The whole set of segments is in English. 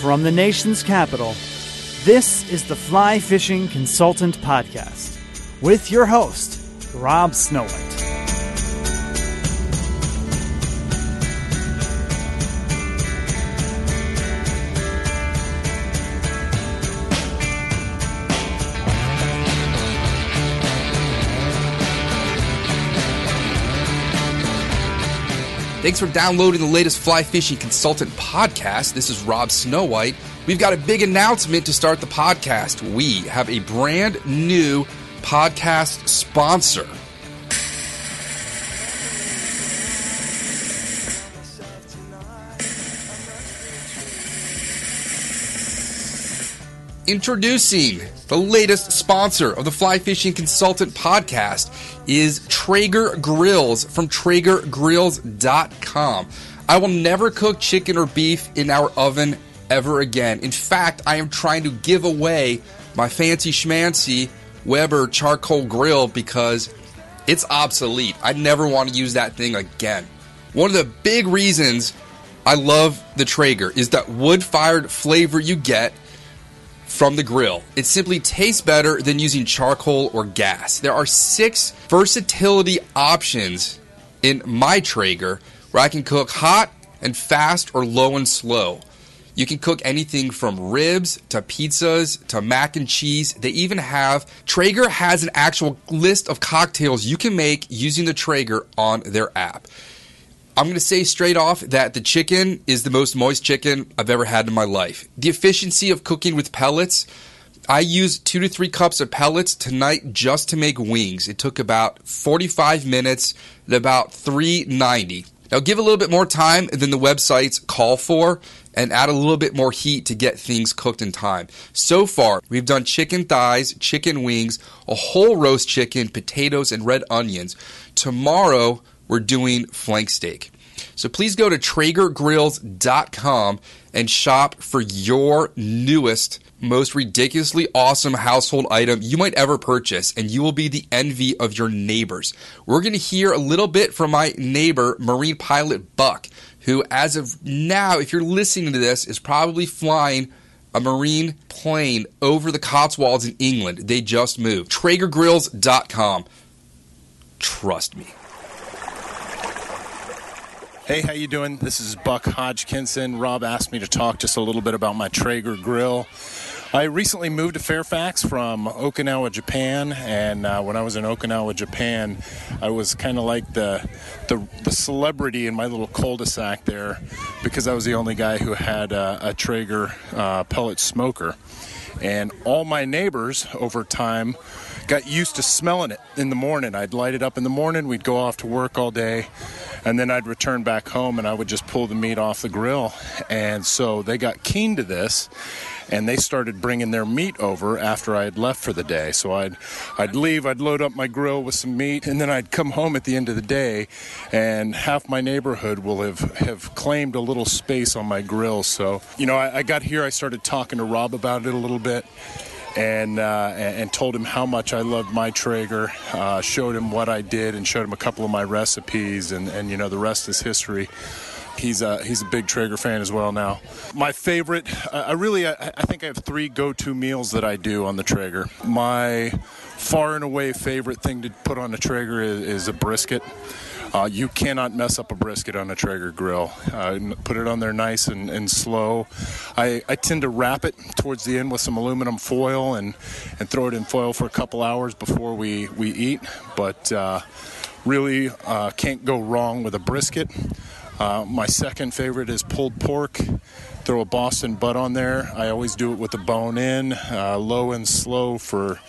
From the nation's capital, this is the Fly Fishing Consultant Podcast with your host, Rob Snow White. Thanks for downloading the latest Fly Fishing Consultant Podcast. This is Rob Snow White. We've got a big announcement to start the podcast. We have a brand new podcast sponsor. Introducing the latest sponsor of the Fly Fishing Consultant Podcast is Traeger Grills from TraegerGrills.com. I will never cook chicken or beef in our oven ever again. In fact, I am trying to give away my fancy schmancy Weber charcoal grill because it's obsolete. I never want to use that thing again. One of the big reasons I love the Traeger is that wood-fired flavor you get from the grill. It simply tastes better than using charcoal or gas. There are 6 versatility options in my Traeger where I can cook hot and fast or low and slow. You can cook anything from ribs to pizzas to mac and cheese. They even have, Traeger has an actual list of cocktails you can make using the Traeger on their app. I'm going to say straight off that the chicken is the most moist chicken I've ever had in my life. The efficiency of cooking with pellets, I used 2 to 3 cups of pellets tonight just to make wings. It took about 45 minutes at about 390. Now give a little bit more time than the websites call for and add a little bit more heat to get things cooked in time. So far, we've done chicken thighs, chicken wings, a whole roast chicken, potatoes, and red onions. Tomorrow, we're doing flank steak. So please go to TraegerGrills.com and shop for your newest, most ridiculously awesome household item you might ever purchase, and you will be the envy of your neighbors. We're going to hear a little bit from my neighbor, Marine Pilot Buck, who as of now, if you're listening to this, is probably flying a Marine plane over the Cotswolds in England. They just moved. TraegerGrills.com. Trust me. Hey, how you doing? This is Buck Hodgkinson. Rob asked me to talk just a little bit about my Traeger grill. I recently moved to Fairfax from Okinawa, Japan, and when I was in Okinawa, Japan, I was kind of like the celebrity in my little cul-de-sac there because I was the only guy who had a Traeger pellet smoker. And all my neighbors over time got used to smelling it in the morning. I'd light it up in the morning. We'd go off to work all day. And then I'd return back home and I would just pull the meat off the grill. And so they got keen to this and they started bringing their meat over after I had left for the day. So I'd leave, I'd load up my grill with some meat, and then I'd come home at the end of the day and half my neighborhood will have claimed a little space on my grill. So, you know, I got here, I started talking to Rob about it a little bit. And told him how much I loved my Traeger, showed him what I did, and showed him a couple of my recipes, and you know, the rest is history. He's a big Traeger fan as well now. My favorite, I think I have three go-to meals that I do on the Traeger. My far and away favorite thing to put on a Traeger is a brisket. You cannot mess up a brisket on a Traeger grill. Put it on there nice and slow. I tend to wrap it towards the end with some aluminum foil and throw it in foil for a couple hours before we eat. But really can't go wrong with a brisket. My second favorite is pulled pork. Throw a Boston butt on there. I always do it with the bone in, low and slow for...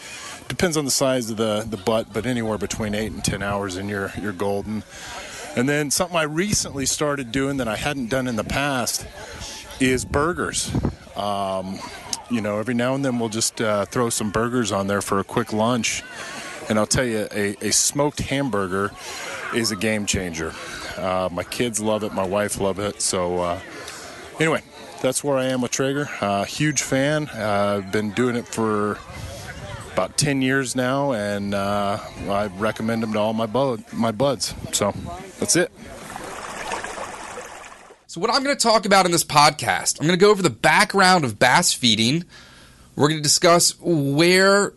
Depends on the size of the butt, but anywhere between 8 and 10 hours and you're golden. And then something I recently started doing that I hadn't done in the past is burgers. You know, every now and then we'll just throw some burgers on there for a quick lunch. And I'll tell you, a smoked hamburger is a game changer. My kids love it. My wife loves it. So anyway, that's where I am with Traeger. Huge fan. I've been doing it for... about 10 years now, and I recommend them to all my buds. So that's it. So what I'm going to talk about in this podcast, I'm going to go over the background of bass feeding. We're going to discuss where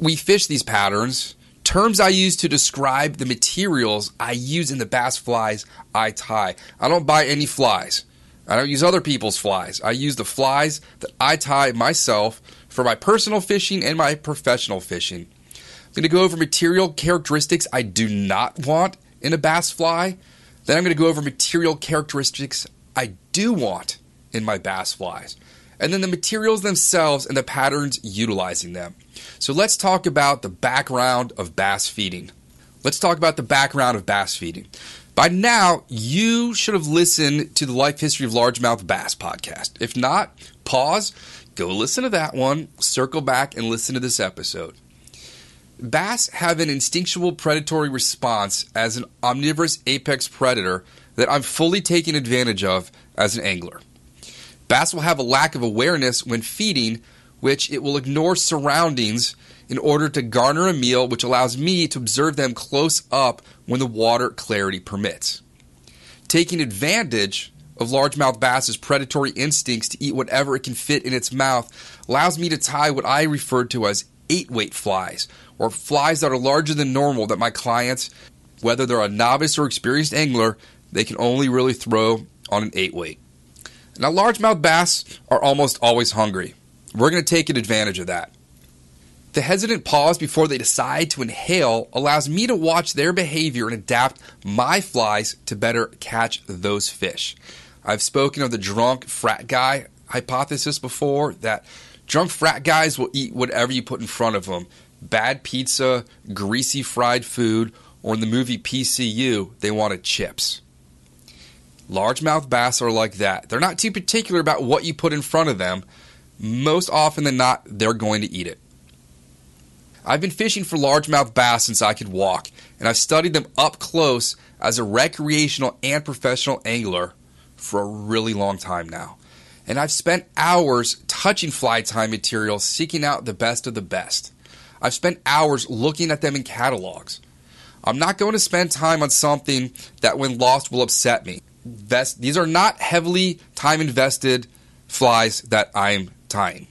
we fish these patterns, terms I use to describe the materials I use in the bass flies I tie. I don't buy any flies. I don't use other people's flies. I use the flies that I tie myself for my personal fishing and my professional fishing. I'm going to go over material characteristics I do not want in a bass fly. Then I'm going to go over material characteristics I do want in my bass flies. And then the materials themselves and the patterns utilizing them. So let's talk about the background of bass feeding. By now, you should have listened to the Life History of Largemouth Bass podcast. If not, pause. Go listen to that one, circle back, and listen to this episode. Bass have an instinctual predatory response as an omnivorous apex predator that I'm fully taking advantage of as an angler. Bass will have a lack of awareness when feeding, which it will ignore surroundings in order to garner a meal, which allows me to observe them close up when the water clarity permits. Taking advantage of largemouth bass's predatory instincts to eat whatever it can fit in its mouth allows me to tie what I refer to as 8-weight flies, or flies that are larger than normal that my clients, whether they're a novice or experienced angler, they can only really throw on an 8-weight. Now, largemouth bass are almost always hungry. We're going to take advantage of that. The hesitant pause before they decide to inhale allows me to watch their behavior and adapt my flies to better catch those fish. I've spoken of the drunk frat guy hypothesis before, that drunk frat guys will eat whatever you put in front of them. Bad pizza, greasy fried food, or in the movie PCU, they wanted chips. Largemouth bass are like that. They're not too particular about what you put in front of them. Most often than not, they're going to eat it. I've been fishing for largemouth bass since I could walk, and I've studied them up close as a recreational and professional angler for a really long time now. And I've spent hours touching fly tie material, seeking out the best of the best. I've spent hours looking at them in catalogs. I'm not going to spend time on something that when lost will upset me. These are not heavily time invested flies that I'm tying.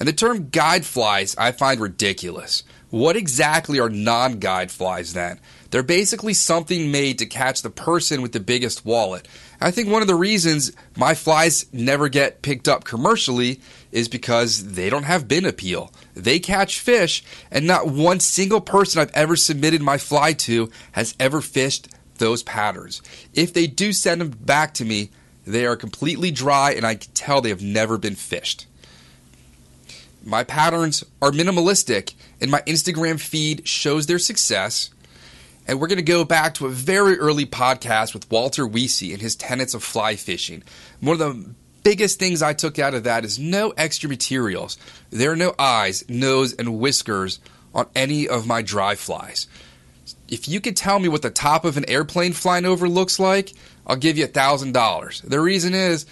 And the term guide flies I find ridiculous. What exactly are non-guide flies then? They're basically something made to catch the person with the biggest wallet. I think one of the reasons my flies never get picked up commercially is because they don't have bin appeal. They catch fish, and not one single person I've ever submitted my fly to has ever fished those patterns. If they do send them back to me, they are completely dry, and I can tell they have never been fished. My patterns are minimalistic, and my Instagram feed shows their success. and we're going to go back to a very early podcast with Walter Wiese and his tenets of fly fishing. One of the biggest things I took out of that is no extra materials. There are no eyes, nose, and whiskers on any of my dry flies. If you could tell me what the top of an airplane flying over looks like, I'll give you $1,000. The reason is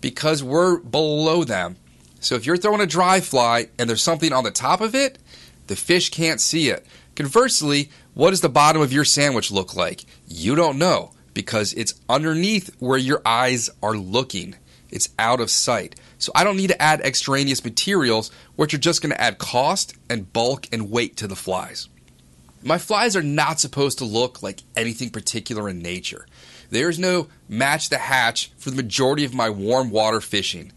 because we're below them. So if you're throwing a dry fly and there's something on the top of it, the fish can't see it. Conversely, what does the bottom of your sandwich look like? You don't know because it's underneath where your eyes are looking. It's out of sight. So I don't need to add extraneous materials, which are just going to add cost and bulk and weight to the flies. My flies are not supposed to look like anything particular in nature. There's no match the hatch for the majority of my warm water fishing.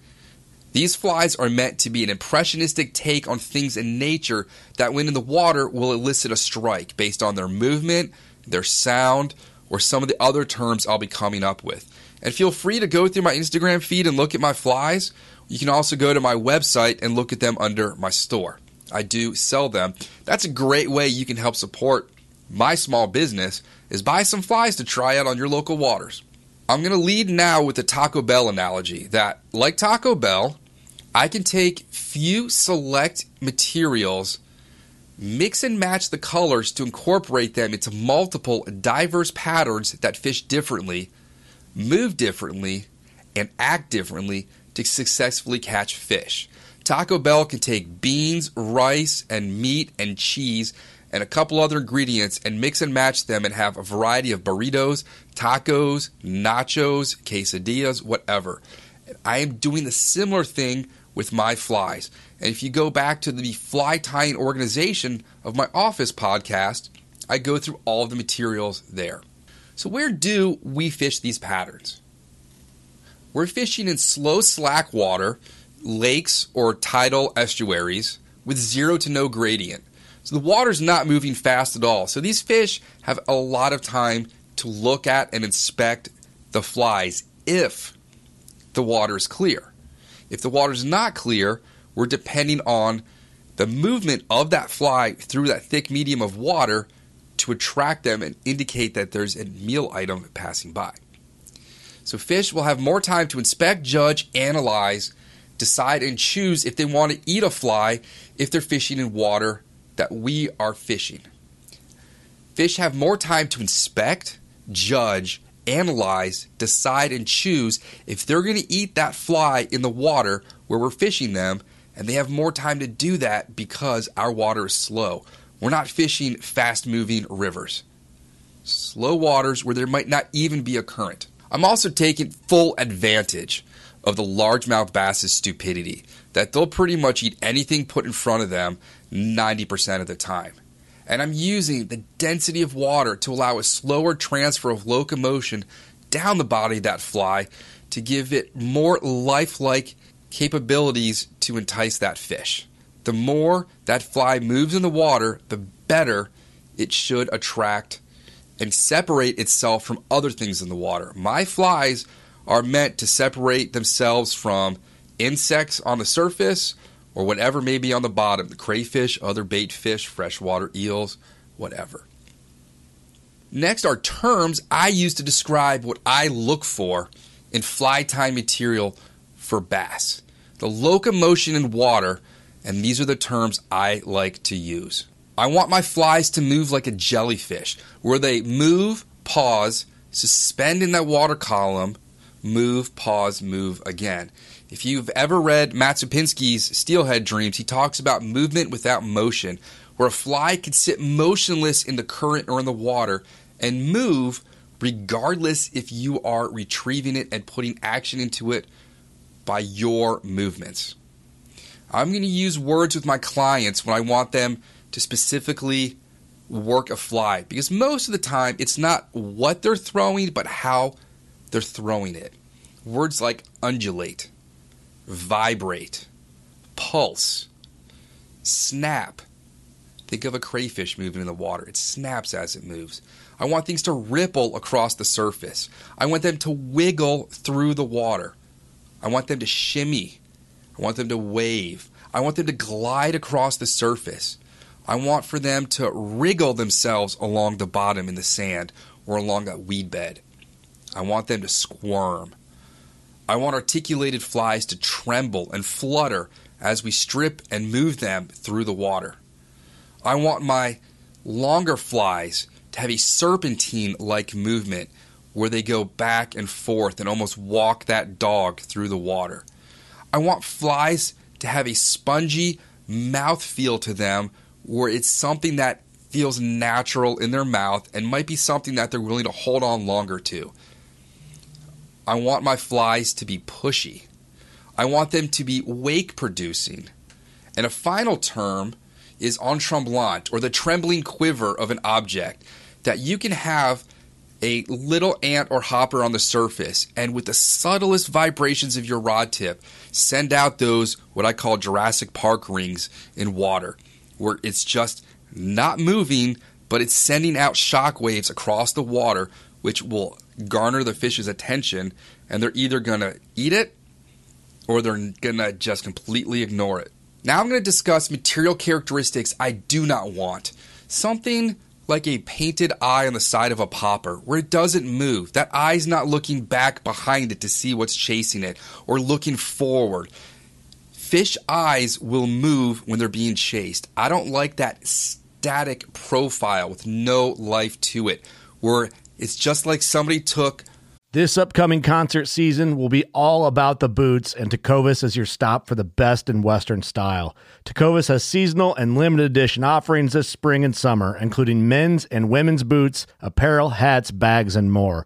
These flies are meant to be an impressionistic take on things in nature that when in the water will elicit a strike based on their movement, their sound, or some of the other terms I'll be coming up with. And feel free to go through my Instagram feed and look at my flies. You can also go to my website and look at them under my store. I do sell them. That's a great way you can help support my small business is buy some flies to try out on your local waters. I'm going to lead now with the Taco Bell analogy that, like Taco Bell, I can take few select materials, mix and match the colors to incorporate them into multiple diverse patterns that fish differently, move differently, and act differently to successfully catch fish. Taco Bell can take beans, rice, and meat and cheese and a couple other ingredients and mix and match them and have a variety of burritos, tacos, nachos, quesadillas, whatever. I am doing the similar thing with my flies. And if you go back to the fly tying organization of my office podcast, I go through all of the materials there. So where do we fish these patterns? We're fishing in slow slack water, lakes or tidal estuaries with zero to no gradient. So the water's not moving fast at all. So these fish have a lot of time to look at and inspect the flies if the water is clear. If the water's not clear, we're depending on the movement of that fly through that thick medium of water to attract them and indicate that there's a meal item passing by. So fish will have more time to inspect, judge, analyze, decide, and choose if they want to eat a fly if they're fishing in water that we are fishing. Fish have more time to inspect, judge, analyze, decide, and choose if they're going to eat that fly in the water where we're fishing them, and they have more time to do that because our water is slow. We're not fishing fast-moving rivers. Slow waters where there might not even be a current. I'm also taking full advantage of the largemouth bass's stupidity, that they'll pretty much eat anything put in front of them 90% of the time. And I'm using the density of water to allow a slower transfer of locomotion down the body of that fly to give it more lifelike capabilities to entice that fish. The more that fly moves in the water, the better it should attract and separate itself from other things in the water. My flies are meant to separate themselves from insects on the surface or whatever may be on the bottom, the crayfish, other bait fish, freshwater eels, whatever. Next are terms I use to describe what I look for in fly tying material for bass. The locomotion in water, and these are the terms I like to use. I want my flies to move like a jellyfish, where they move, pause, suspend in that water column, move, pause, move again. If you've ever read Matsupinsky's Steelhead Dreams, he talks about movement without motion, where a fly can sit motionless in the current or in the water and move regardless if you are retrieving it and putting action into it by your movements. I'm going to use words with my clients when I want them to specifically work a fly, because most of the time it's not what they're throwing but how they're throwing it. Words like undulate, vibrate, pulse, snap. Think of a crayfish moving in the water. It snaps as it moves. I want things to ripple across the surface. I want them to wiggle through the water. I want them to shimmy. I want them to wave. I want them to glide across the surface. I want for them to wriggle themselves along the bottom in the sand or along that weed bed. I want them to squirm. I want articulated flies to tremble and flutter as we strip and move them through the water. I want my longer flies to have a serpentine-like movement where they go back and forth and almost walk that dog through the water. I want flies to have a spongy mouth feel to them where it's something that feels natural in their mouth and might be something that they're willing to hold on longer to. I want my flies to be pushy. I want them to be wake-producing. And a final term is en tremblant, or the trembling quiver of an object, that you can have a little ant or hopper on the surface, and with the subtlest vibrations of your rod tip, send out those what I call Jurassic Park rings in water, where it's just not moving, but it's sending out shock waves across the water, which will garner the fish's attention, and they're either going to eat it or they're going to just completely ignore it. Now I'm going to discuss material characteristics I do not want. Something like a painted eye on the side of a popper where it doesn't move. That eye's not looking back behind it to see what's chasing it or looking forward. Fish eyes will move when they're being chased. I don't like that static profile with no life to it where it's just like somebody took... This upcoming concert season will be all about the boots, and Tecovas is your stop for the best in Western style. Tecovas has seasonal and limited edition offerings this spring and summer, including men's and women's boots, apparel, hats, bags, and more.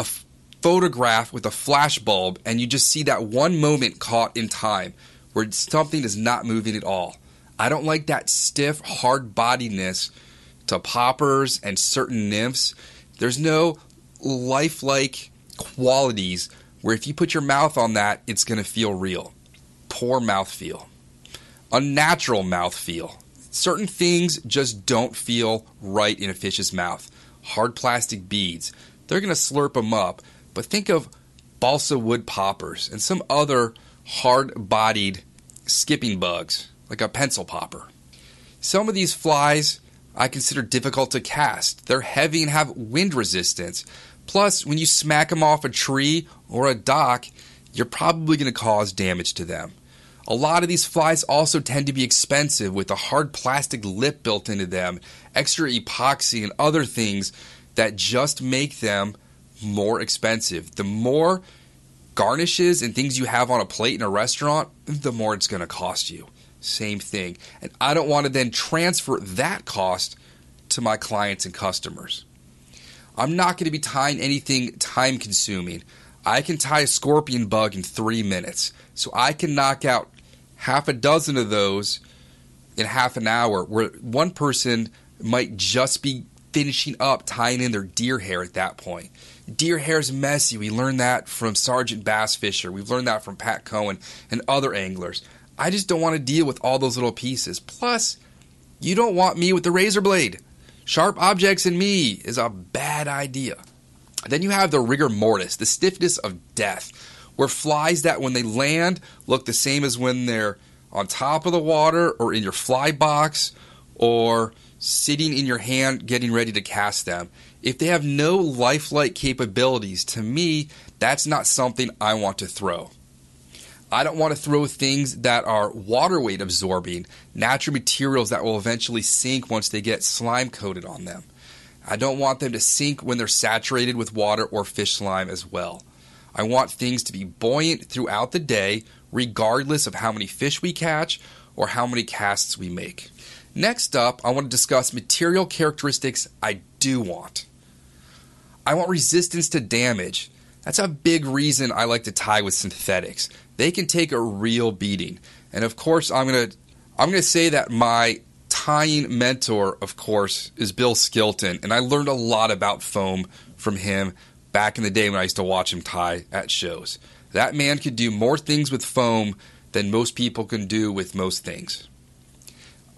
A photograph with a flash bulb, and you just see that one moment caught in time where something is not moving at all. I don't like that stiff, hard-bodiedness to poppers and certain nymphs. There's no lifelike qualities where if you put your mouth on that, it's going to feel real. Poor mouthfeel. Unnatural mouthfeel. Certain things just don't feel right in a fish's mouth. Hard plastic beads. They're going to slurp them up. But think of balsa wood poppers and some other hard-bodied skipping bugs, like a pencil popper. Some of these flies I consider difficult to cast. They're heavy and have wind resistance. Plus, when you smack them off a tree or a dock, you're probably going to cause damage to them. A lot of these flies also tend to be expensive with a hard plastic lip built into them, extra epoxy and other things that just make them more expensive. The more garnishes and things you have on a plate in a restaurant, the more it's going to cost you. Same thing. And I don't want to then transfer that cost to my clients and customers. I'm not going to be tying anything time-consuming. I can tie a scorpion bug in 3 minutes. So I can knock out half a dozen of those in half an hour, where one person might just be finishing up tying in their deer hair at that point. Deer hair is messy. We learned that from Sergeant Bass Fisher. We've learned that from Pat Cohen and other anglers. I just don't want to deal with all those little pieces. Plus, you don't want me with the razor blade. Sharp objects in me is a bad idea. Then you have the rigor mortis, the stiffness of death, where flies that when they land look the same as when they're on top of the water or in your fly box or sitting in your hand getting ready to cast them. If they have no lifelike capabilities, to me, that's not something I want to throw. I don't want to throw things that are water weight absorbing, natural materials that will eventually sink once they get slime coated on them. I don't want them to sink when they're saturated with water or fish slime as well. I want things to be buoyant throughout the day, regardless of how many fish we catch or how many casts we make. Next up, I want to discuss material characteristics I do want. I want resistance to damage. That's a big reason I like to tie with synthetics. They can take a real beating. And of course, I'm going to say that my tying mentor, of course, is Bill Skilton, and I learned a lot about foam from him back in the day when I used to watch him tie at shows. That man could do more things with foam than most people can do with most things.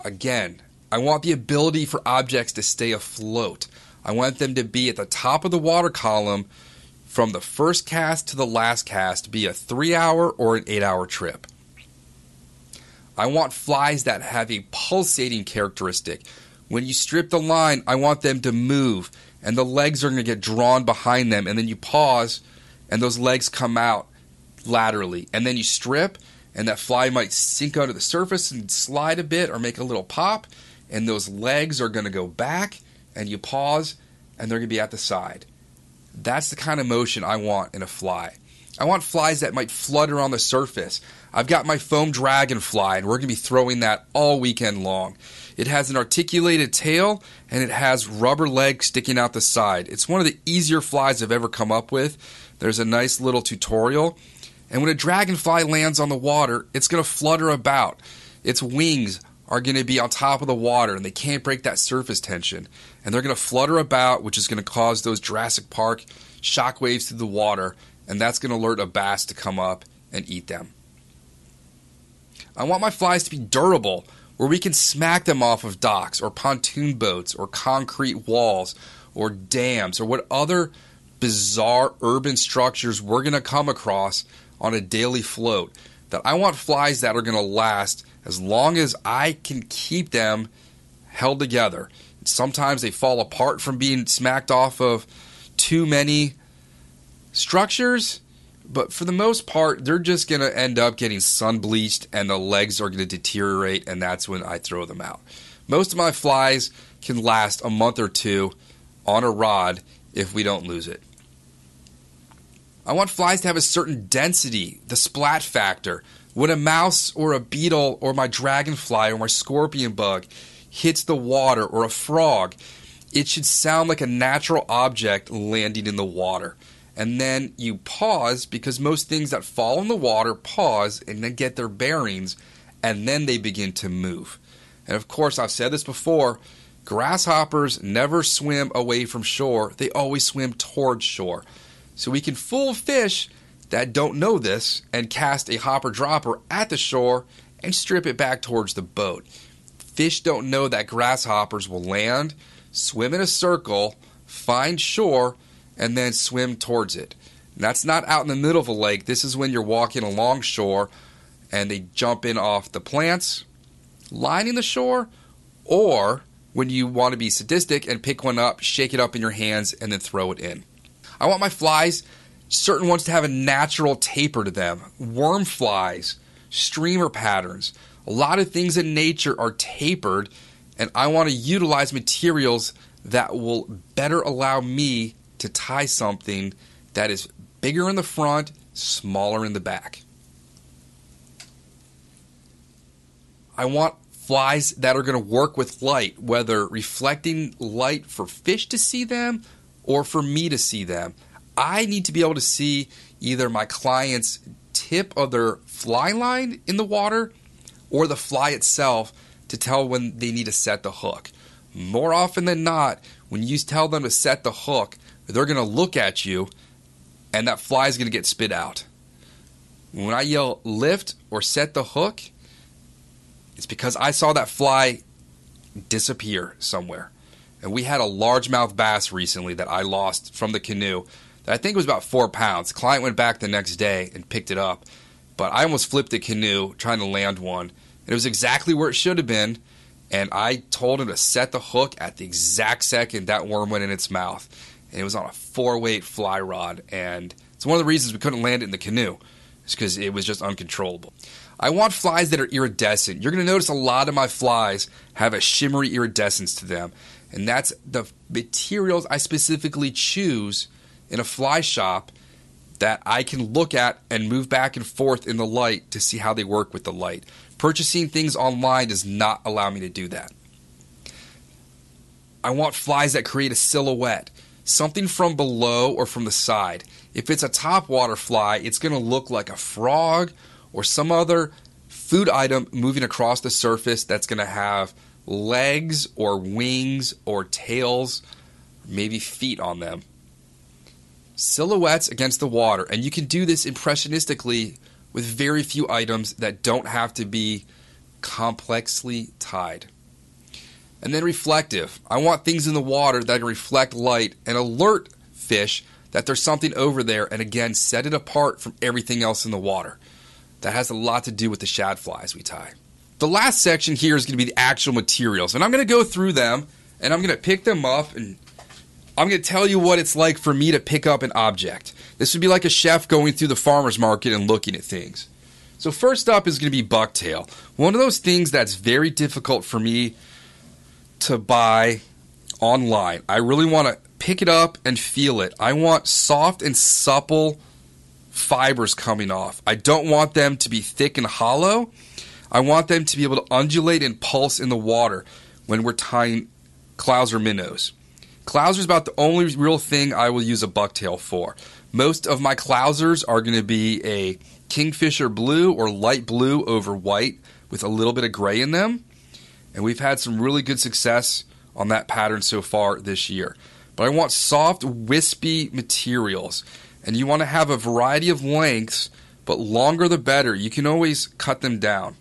Again, I want the ability for objects to stay afloat. I want them to be at the top of the water column from the first cast to the last cast, be a 3-hour or an 8-hour trip. I want flies that have a pulsating characteristic. When you strip the line, I want them to move, and the legs are going to get drawn behind them, and then you pause, and those legs come out laterally. And then you strip, and that fly might sink under the surface and slide a bit or make a little pop, and those legs are going to go back, and you pause, and they're going to be at the side. That's the kind of motion I want in a fly. I want flies that might flutter on the surface. I've got my foam dragonfly, and we're going to be throwing that all weekend long. It has an articulated tail, and it has rubber legs sticking out the side. It's one of the easier flies I've ever come up with. There's a nice little tutorial. And when a dragonfly lands on the water, it's going to flutter about. Its wings are going to be on top of the water, and they can't break that surface tension. And they're going to flutter about, which is going to cause those Jurassic Park shockwaves through the water, and that's going to alert a bass to come up and eat them. I want my flies to be durable, where we can smack them off of docks or pontoon boats or concrete walls or dams or what other bizarre urban structures we're going to come across on a daily float. That I want flies that are going to last as long as I can keep them held together. Sometimes they fall apart from being smacked off of too many structures, but for the most part, they're just going to end up getting sun bleached and the legs are going to deteriorate, and that's when I throw them out. Most of my flies can last a month or two on a rod if we don't lose it. I want flies to have a certain density, the splat factor. When a mouse or a beetle or my dragonfly or my scorpion bug hits the water or a frog, it should sound like a natural object landing in the water. And then you pause, because most things that fall in the water pause and then get their bearings, and then they begin to move. And of course, I've said this before, grasshoppers never swim away from shore. They always swim towards shore. So we can fool fish that don't know this and cast a hopper dropper at the shore and strip it back towards the boat. Fish don't know that grasshoppers will land, swim in a circle, find shore, and then swim towards it. And that's not out in the middle of a lake. This is when you're walking along shore and they jump in off the plants lining the shore, or when you want to be sadistic and pick one up, shake it up in your hands, and then throw it in. I want my flies, certain ones, to have a natural taper to them. Worm flies, streamer patterns. A lot of things in nature are tapered, and I want to utilize materials that will better allow me to tie something that is bigger in the front, smaller in the back. I want flies that are going to work with light, whether reflecting light for fish to see them or for me to see them. I need to be able to see either my client's tip of their fly line in the water or the fly itself to tell when they need to set the hook. More often than not, when you tell them to set the hook, they're going to look at you, and that fly is going to get spit out. When I yell lift or set the hook, it's because I saw that fly disappear somewhere. And we had a largemouth bass recently that I lost from the canoe that I think was about 4 pounds. The client went back the next day and picked it up, but I almost flipped the canoe trying to land one. And it was exactly where it should have been, and I told him to set the hook at the exact second that worm went in its mouth. And it was on a 4-weight fly rod, and it's one of the reasons we couldn't land it in the canoe. It's because it was just uncontrollable. I want flies that are iridescent. You're going to notice a lot of my flies have a shimmery iridescence to them, and that's the materials I specifically choose in a fly shop that I can look at and move back and forth in the light to see how they work with the light. Purchasing things online does not allow me to do that. I want flies that create a silhouette, something from below or from the side. If it's a topwater fly, it's going to look like a frog or some other food item moving across the surface that's going to have legs or wings or tails, maybe feet on them. Silhouettes against the water, and you can do this impressionistically with very few items that don't have to be complexly tied. And then reflective. I want things in the water that can reflect light and alert fish that there's something over there, and again, set it apart from everything else in the water. That has a lot to do with the shad flies we tie. The last section here is going to be the actual materials, and I'm going to go through them, and I'm going to pick them up, and I'm going to tell you what it's like for me to pick up an object. This would be like a chef going through the farmer's market and looking at things. So first up is going to be bucktail. One of those things that's very difficult for me to buy online. I really want to pick it up and feel it. I want soft and supple fibers coming off. I don't want them to be thick and hollow. I want them to be able to undulate and pulse in the water when we're tying Clouser minnows. Clouser is about the only real thing I will use a bucktail for. Most of my Clousers are going to be a kingfisher blue or light blue over white with a little bit of gray in them. And we've had some really good success on that pattern so far this year. But I want soft, wispy materials. And you want to have a variety of lengths, but longer the better. You can always cut them down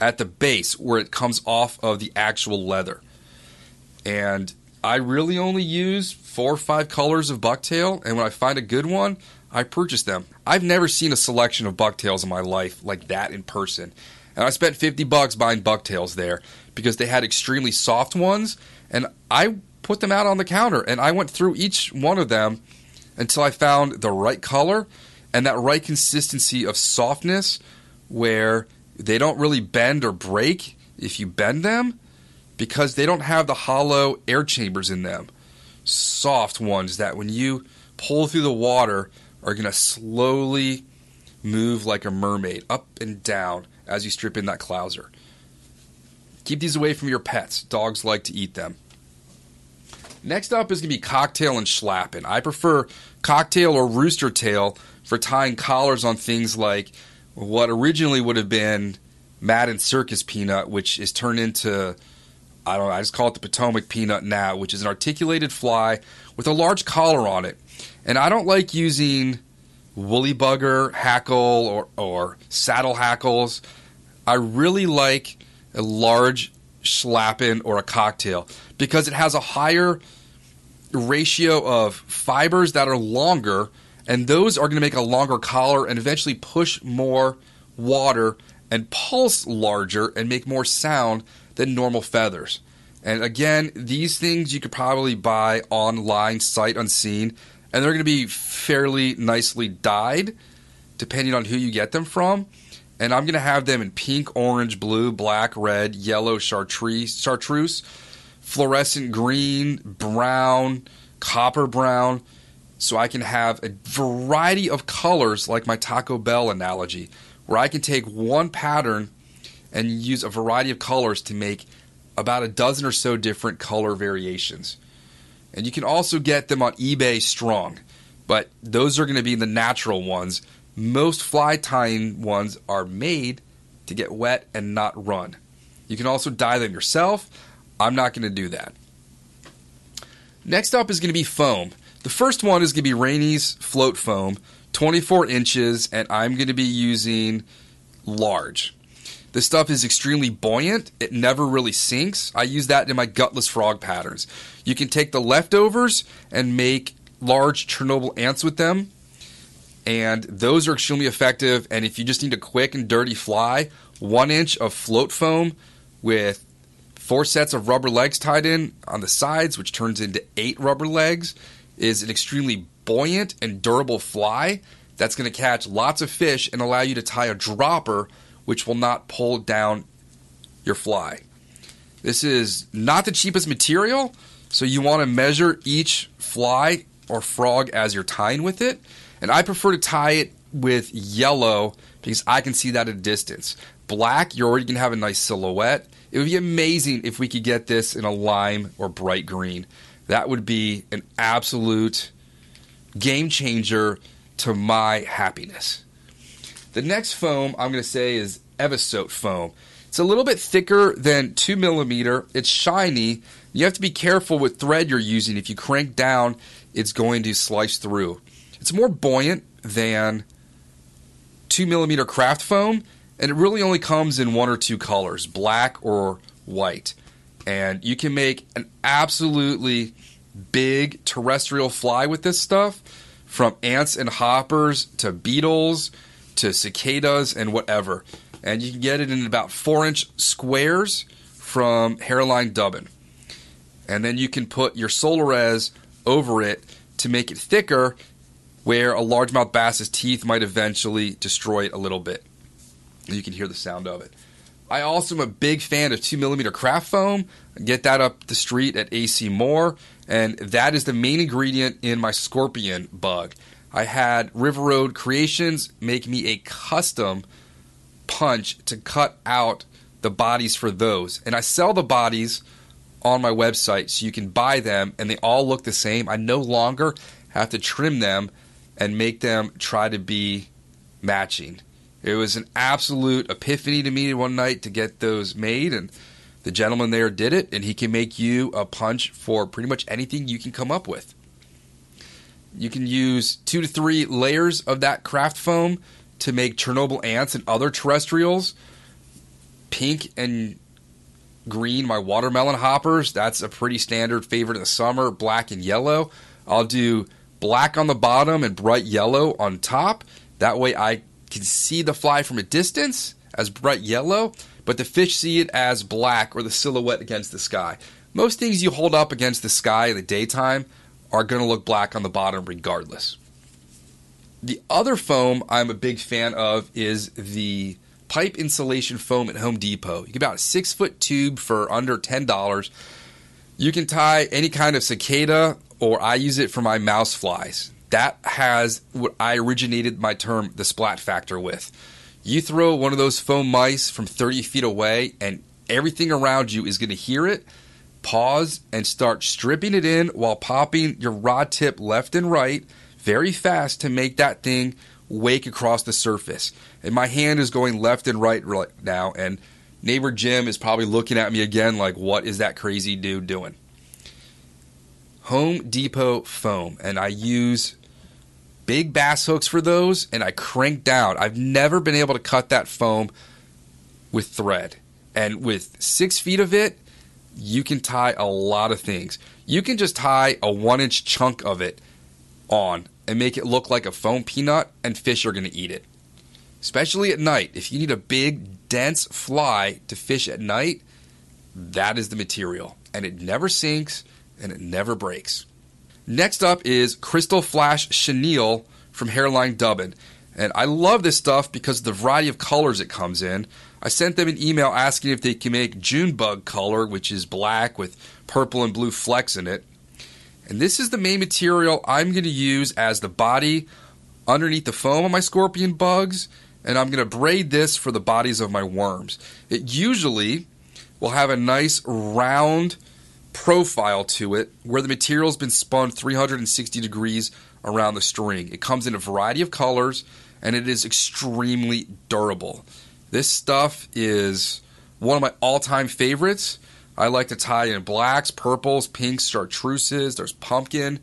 at the base where it comes off of the actual leather. And I really only use 4 or 5 colors of bucktail, and when I find a good one, I purchase them. I've never seen a selection of bucktails in my life like that in person. And I spent $50 buying bucktails there because they had extremely soft ones, and I put them out on the counter, and I went through each one of them until I found the right color and that right consistency of softness where they don't really bend or break if you bend them, because they don't have the hollow air chambers in them. Soft ones that when you pull through the water are going to slowly move like a mermaid up and down as you strip in that Clouser. Keep these away from your pets. Dogs like to eat them. Next up is going to be cocktail and schlappin'. I prefer cocktail or rooster tail for tying collars on things like what originally would have been Madden Circus peanut, which is turned into... I don't know, I just call it the Potomac peanut now, which is an articulated fly with a large collar on it. And I don't like using woolly bugger, hackle, or saddle hackles. I really like a large schlappin' or a cocktail because it has a higher ratio of fibers that are longer, and those are going to make a longer collar and eventually push more water and pulse larger and make more sound than normal feathers. And again, these things you could probably buy online, sight unseen, and they're going to be fairly nicely dyed depending on who you get them from. And I'm going to have them in pink, orange, blue, black, red, yellow, chartreuse, fluorescent green, brown, copper brown, so I can have a variety of colors like my Taco Bell analogy, where I can take one pattern and use a variety of colors to make about a dozen or so different color variations. And you can also get them on eBay strung, but those are going to be the natural ones. Most fly tying ones are made to get wet and not run. You can also dye them yourself. I'm not going to do that. Next up is going to be foam. The first one is going to be Rainy's float foam, 24 inches, and I'm going to be using large. This stuff is extremely buoyant. It never really sinks. I use that in my gutless frog patterns. You can take the leftovers and make large Chernobyl ants with them. And those are extremely effective. And if you just need a quick and dirty fly, 1 inch of float foam with 4 sets of rubber legs tied in on the sides, which turns into 8 rubber legs, is an extremely buoyant and durable fly that's going to catch lots of fish and allow you to tie a dropper, which will not pull down your fly. This is not the cheapest material, so you want to measure each fly or frog as you're tying with it. And I prefer to tie it with yellow because I can see that at a distance. Black, you're already going to have a nice silhouette. It would be amazing if we could get this in a lime or bright green. That would be an absolute game changer to my happiness. The next foam I'm going to say is Evisote foam. It's a little bit thicker than 2mm. It's shiny. You have to be careful with thread you're using. If you crank down, it's going to slice through. It's more buoyant than 2mm craft foam, and it really only comes in one or two colors, black or white. And you can make an absolutely big terrestrial fly with this stuff, from ants and hoppers to beetles to cicadas and whatever. And you can get it in about 4-inch squares from Hairline Dubbin. And then you can put your Solarez over it to make it thicker, where a largemouth bass's teeth might eventually destroy it a little bit. You can hear the sound of it. I also am a big fan of 2mm craft foam. I get that up the street at AC Moore, and that is the main ingredient in my scorpion bug. I had River Road Creations make me a custom punch to cut out the bodies for those, and I sell the bodies on my website, so you can buy them, and they all look the same. I no longer have to trim them and make them try to be matching. It was an absolute epiphany to me one night to get those made, and the gentleman there did it, and he can make you a punch for pretty much anything you can come up with. You can use 2 to 3 layers of that craft foam to make Chernobyl ants and other terrestrials. Pink and green, my watermelon hoppers, that's a pretty standard favorite of the summer. Black and yellow. I'll do black on the bottom and bright yellow on top. That way I can see the fly from a distance as bright yellow, but the fish see it as black or the silhouette against the sky. Most things you hold up against the sky in the daytime are going to look black on the bottom regardless. The other foam I'm a big fan of is the pipe insulation foam at Home Depot. You get about a 6-foot tube for under $10. You can tie any kind of cicada, or I use it for my mouse flies. That has what I originated my term, the splat factor, with. You throw one of those foam mice from 30 feet away and everything around you is going to hear it, pause, and start stripping it in while popping your rod tip left and right very fast to make that thing wake across the surface. And my hand is going left and right now, and neighbor Jim is probably looking at me again like, what is that crazy dude doing? Home Depot foam, and I use big bass hooks for those, and I crank down. I've never been able to cut that foam with thread. And with 6 feet of it, you can tie a lot of things. You can just tie a 1-inch chunk of it on and make it look like a foam peanut, and fish are going to eat it. Especially at night. If you need a big, dense fly to fish at night, that is the material. And it never sinks, and it never breaks. Next up is Crystal Flash Chenille from Hairline Dubbin. And I love this stuff because of the variety of colors it comes in. I sent them an email asking if they can make Junebug color, which is black with purple and blue flecks in it. And this is the main material I'm going to use as the body underneath the foam on my scorpion bugs. And I'm going to braid this for the bodies of my worms. It usually will have a nice round profile to it where the material's been spun 360 degrees around the string. It comes in a variety of colors, and it is extremely durable. This stuff is one of my all-time favorites. I like to tie in blacks, purples, pinks, chartreuses, there's pumpkin.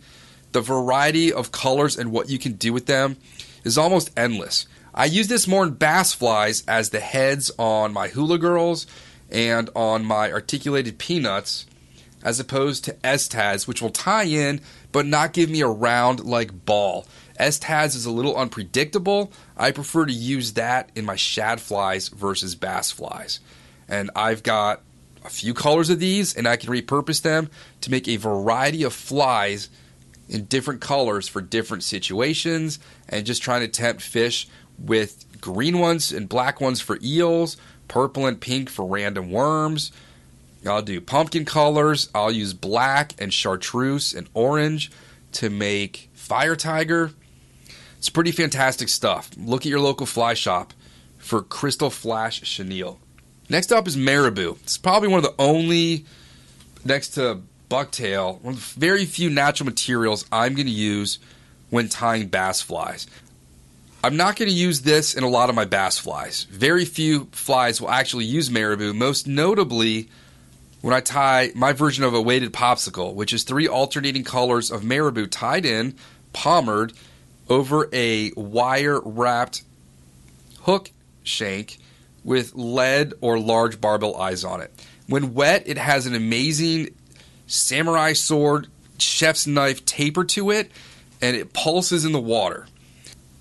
The variety of colors and what you can do with them is almost endless. I use this more in bass flies as the heads on my Hula Girls and on my articulated peanuts, as opposed to Estaz, which will tie in but not give me a round like ball. Estaz is a little unpredictable. I prefer to use that in my shad flies versus bass flies. And I've got a few colors of these, and I can repurpose them to make a variety of flies in different colors for different situations, and just trying to tempt fish with green ones and black ones for eels, purple and pink for random worms. I'll do pumpkin colors. I'll use black and chartreuse and orange to make fire tiger. It's pretty fantastic stuff. Look at your local fly shop for Crystal Flash Chenille. Next up is Marabou. It's probably one of the only, next to bucktail, one of the very few natural materials I'm going to use when tying bass flies. I'm not going to use this in a lot of my bass flies. Very few flies will actually use marabou, most notably when I tie my version of a weighted popsicle, which is 3 alternating colors of marabou tied in, palmered, over a wire-wrapped hook shank with lead or large barbell eyes on it. When wet, it has an amazing samurai sword, chef's knife taper to it, and it pulses in the water.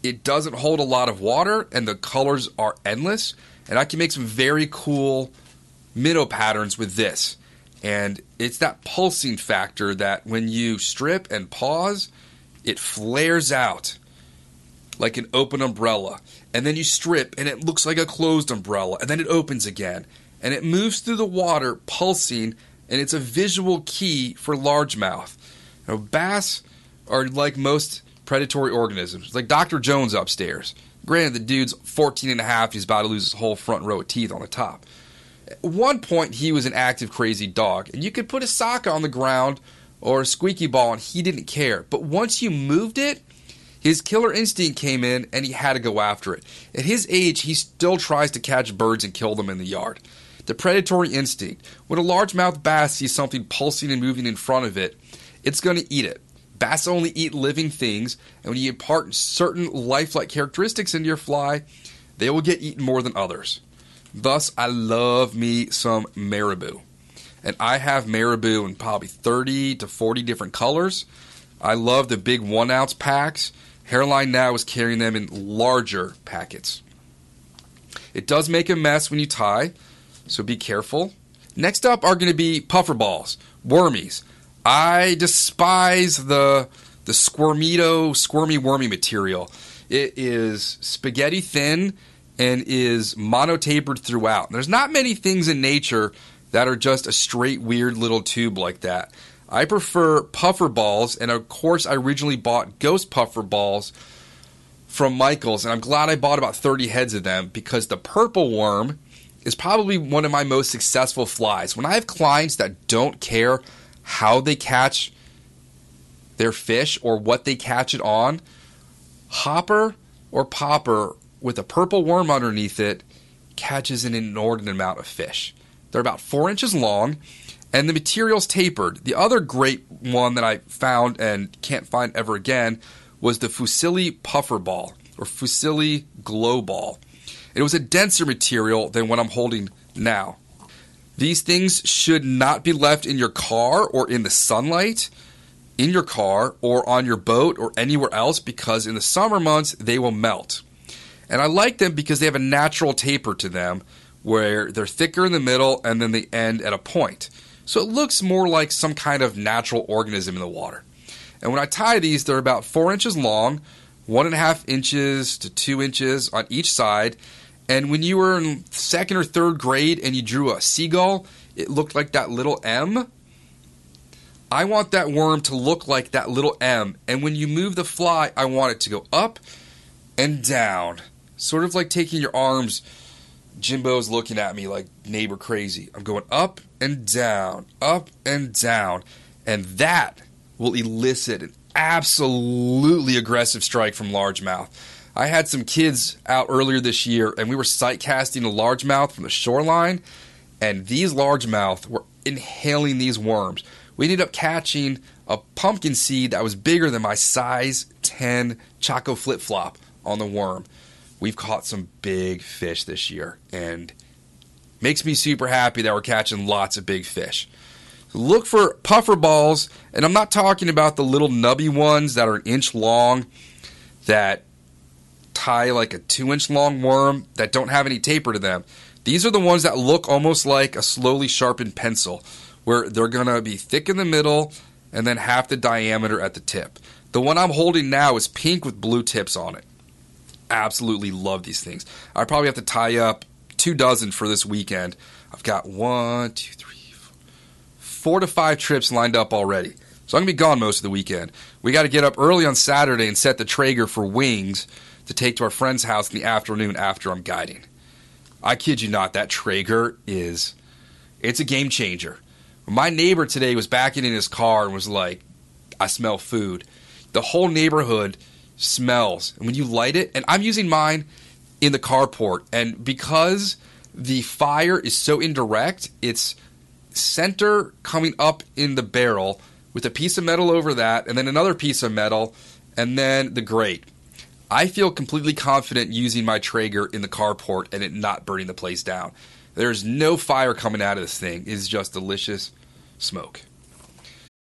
It doesn't hold a lot of water, and the colors are endless. And I can make some very cool minnow patterns with this. And it's that pulsing factor that when you strip and pause, it flares out like an open umbrella. And then you strip, and it looks like a closed umbrella. And then it opens again. And it moves through the water, pulsing, and it's a visual key for largemouth. Now, bass are like most predatory organisms, like Dr. Jones upstairs. Granted, the dude's 14 and a half, he's about to lose his whole front row of teeth on the top. At one point, he was an active crazy dog, and you could put a sock on the ground or a squeaky ball and he didn't care. But once you moved it, his killer instinct came in and he had to go after it. At his age, he still tries to catch birds and kill them in the yard. The predatory instinct. When a largemouth bass sees something pulsing and moving in front of it, it's going to eat it. Bass only eat living things, and when you impart certain lifelike characteristics into your fly, they will get eaten more than others. Thus, I love me some marabou. And I have marabou in probably 30 to 40 different colors. I love the big 1-ounce packs. Hairline now is carrying them in larger packets. It does make a mess when you tie, so be careful. Next up are going to be puffer balls, wormies. I despise the squirmito, squirmy, wormy material. It is spaghetti thin and is monotapered throughout. There's not many things in nature that are just a straight, weird little tube like that. I prefer puffer balls, and of course, I originally bought ghost puffer balls from Michaels, and I'm glad I bought about 30 heads of them because the purple worm is probably one of my most successful flies. When I have clients that don't care how they catch their fish or what they catch it on, hopper or popper with a purple worm underneath it catches an inordinate amount of fish. They're about 4 inches long, and the material's tapered. The other great one that I found and can't find ever again was the Fusilli puffer ball or Fusilli glow ball. It was a denser material than what I'm holding now. These things should not be left in your car or in the sunlight, in your car or on your boat or anywhere else, because in the summer months they will melt. And I like them because they have a natural taper to them where they're thicker in the middle and then they end at a point. So it looks more like some kind of natural organism in the water. And when I tie these, they're about 4 inches long, 1.5 inches to 2 inches on each side. And when you were in second or third grade and you drew a seagull, it looked like that little M. I want that worm to look like that little M. And when you move the fly, I want it to go up and down. Sort of like taking your arms. Jimbo's looking at me like neighbor crazy. I'm going up and down, up and down. And that will elicit an absolutely aggressive strike from largemouth. I had some kids out earlier this year, and we were sight casting a largemouth from the shoreline, and these largemouth were inhaling these worms. We ended up catching a pumpkin seed that was bigger than my size 10 Choco Flip Flop on the worm. We've caught some big fish this year, and makes me super happy that we're catching lots of big fish. Look for puffer balls, and I'm not talking about the little nubby ones that are an inch long that tie like a 2-inch long worm that don't have any taper to them. These are the ones that look almost like a slowly sharpened pencil, where they're going to be thick in the middle and then half the diameter at the tip. The one I'm holding now is pink with blue tips on it. Absolutely love these things. I probably have to tie up 2 dozen for this weekend. I've got 1, 2, 3, 4 to 5 trips lined up already. So I'm going to be gone most of the weekend. We got to get up early on Saturday and set the Traeger for wings to take to our friend's house in the afternoon after I'm guiding. I kid you not, that Traeger is, it's a game changer. My neighbor today was backing in his car and was like, I smell food. The whole neighborhood smells. And when you light it, and I'm using mine in the carport, and because the fire is so indirect, it's center coming up in the barrel with a piece of metal over that, and then another piece of metal, and then the grate. I feel completely confident using my Traeger in the carport and it not burning the place down. There's no fire coming out of this thing. It's just delicious smoke.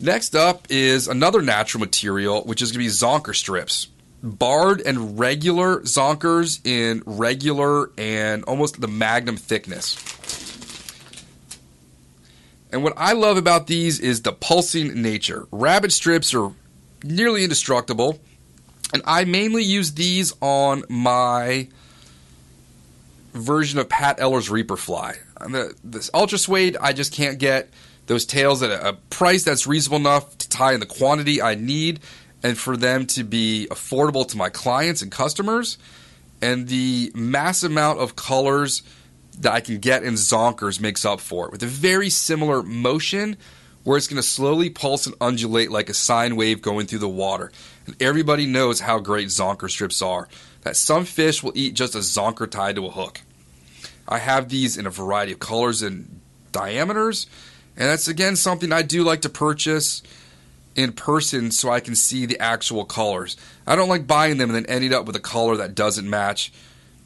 Next up is another natural material, which is going to be Zonker strips. Barred and regular Zonkers in regular and almost the magnum thickness. And what I love about these is the pulsing nature. Rabbit strips are nearly indestructible, and I mainly use these on my version of Pat Eller's Reaper Fly. This Ultra Suede, I just can't get those tails at a price that's reasonable enough to tie in the quantity I need and for them to be affordable to my clients and customers, and the mass amount of colors that I can get in Zonkers makes up for it with a very similar motion where it's going to slowly pulse and undulate like a sine wave going through the water. And everybody knows how great Zonker strips are, that some fish will eat just a Zonker tied to a hook. I have these in a variety of colors and diameters, and that's, again, something I do like to purchase in person so I can see the actual colors. I don't like buying them and then ending up with a color that doesn't match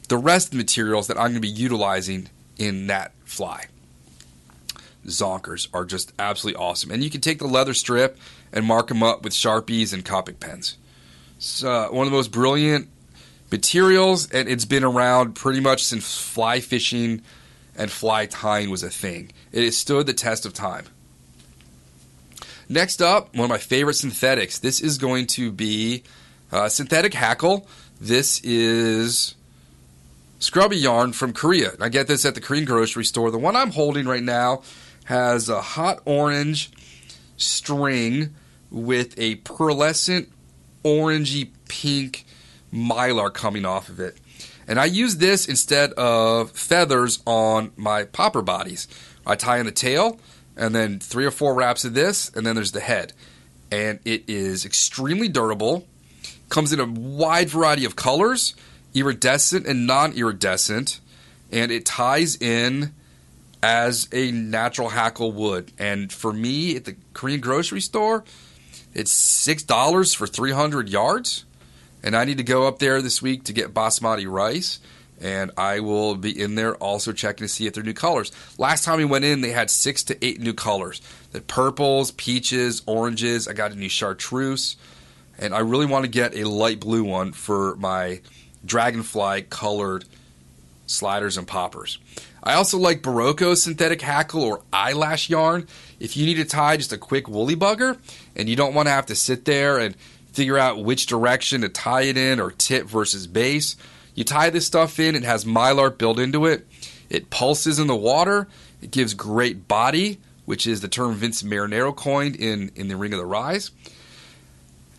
the rest of the materials that I'm going to be utilizing in that fly. Zonkers are just absolutely awesome. And you can take the leather strip and mark them up with Sharpies and Copic pens. It's one of the most brilliant materials, and it's been around pretty much since fly fishing and fly tying was a thing. It has stood the test of time. Next up, one of my favorite synthetics. This is going to be synthetic hackle. This is scrubby yarn from Korea. I get this at the Korean grocery store. The one I'm holding right now has a hot orange string with a pearlescent orangey pink mylar coming off of it. And I use this instead of feathers on my popper bodies. I tie in the tail and then 3 or 4 wraps of this, and then there's the head. And it is extremely durable, comes in a wide variety of colors, iridescent and non-iridescent, and it ties in as a natural hackle would. And for me, at the Korean grocery store, it's $6 for 300 yards, and I need to go up there this week to get basmati rice, and I will be in there also checking to see if there are new colors. Last time we went in, they had 6 to 8 new colors. The purples, peaches, oranges. I got a new chartreuse, and I really want to get a light blue one for my dragonfly colored sliders and poppers. I also like Barocco synthetic hackle or eyelash yarn. If you need to tie just a quick woolly bugger and you don't want to have to sit there and figure out which direction to tie it in or tip versus base, you tie this stuff in. It has mylar built into it. It pulses in the water. It gives great body, which is the term Vincent Marinero coined in The Ring of the Rise.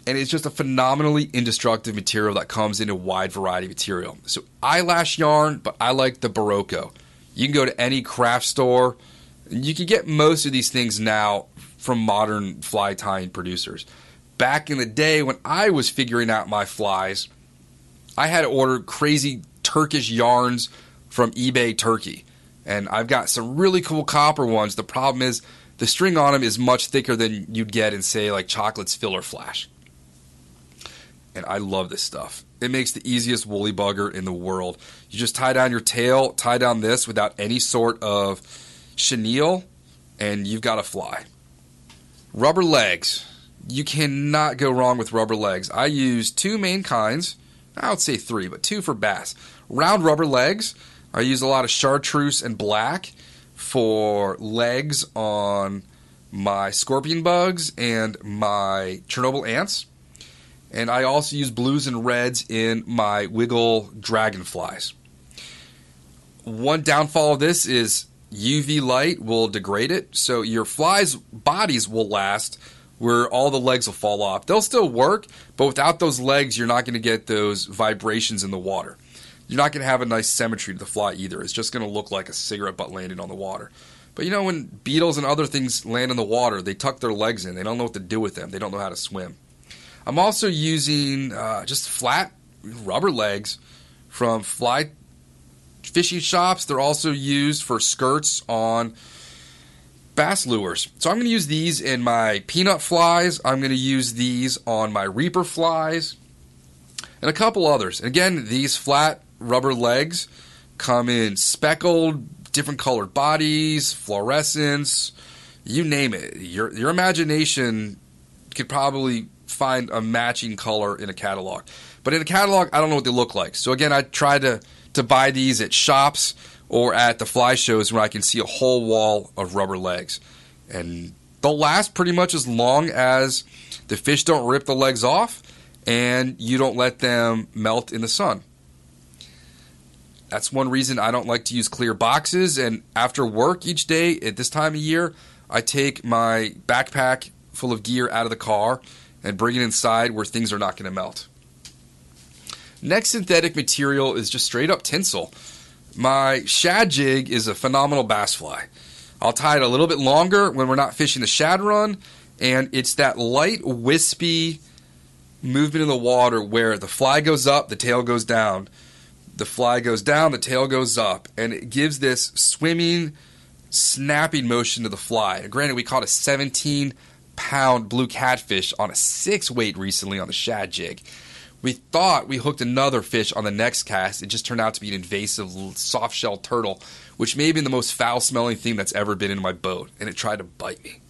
And it's just a phenomenally indestructive material that comes in a wide variety of material. So eyelash yarn, but I like the Barocco. You can go to any craft store. You can get most of these things now from modern fly tying producers. Back in the day when I was figuring out my flies, I had to order crazy Turkish yarns from eBay Turkey. And I've got some really cool copper ones. The problem is the string on them is much thicker than you'd get in, say, like Chocolate's Filler Flash. And I love this stuff. It makes the easiest woolly bugger in the world. You just tie down your tail, tie down this without any sort of chenille, and you've got a fly. Rubber legs. You cannot go wrong with rubber legs. I use two main kinds. I would say three, but two for bass. Round rubber legs. I use a lot of chartreuse and black for legs on my scorpion bugs and my Chernobyl ants. And I also use blues and reds in my wiggle dragonflies. One downfall of this is UV light will degrade it, so your flies' bodies will last where all the legs will fall off. They'll still work, but without those legs, you're not going to get those vibrations in the water. You're not going to have a nice symmetry to the fly either. It's just going to look like a cigarette butt landing on the water. But you know, when beetles and other things land in the water, they tuck their legs in. They don't know what to do with them. They don't know how to swim. I'm also using just flat rubber legs from fly fishing shops. They're also used for skirts on bass lures. So I'm going to use these in my peanut flies. I'm going to use these on my reaper flies and a couple others. And again, these flat rubber legs come in speckled, different colored bodies, fluorescence, you name it. Your imagination could probably find a matching color in a catalog. But in a catalog, I don't know what they look like. So again, I try to buy these at shops or at the fly shows where I can see a whole wall of rubber legs. And they'll last pretty much as long as the fish don't rip the legs off and you don't let them melt in the sun. That's one reason I don't like to use clear boxes. And after work each day at this time of year, I take my backpack full of gear out of the car and bring it inside where things are not going to melt. Next synthetic material is just straight up tinsel. My shad jig is a phenomenal bass fly. I'll tie it a little bit longer when we're not fishing the shad run, and it's that light, wispy movement in the water where the fly goes up, the tail goes down. The fly goes down, the tail goes up, and it gives this swimming, snapping motion to the fly. And granted, we caught a 17-pound blue catfish on a 6-weight recently on the shad jig. We thought we hooked another fish on the next cast. It just turned out to be an invasive soft-shell turtle, which may have been the most foul-smelling thing that's ever been in my boat, and it tried to bite me.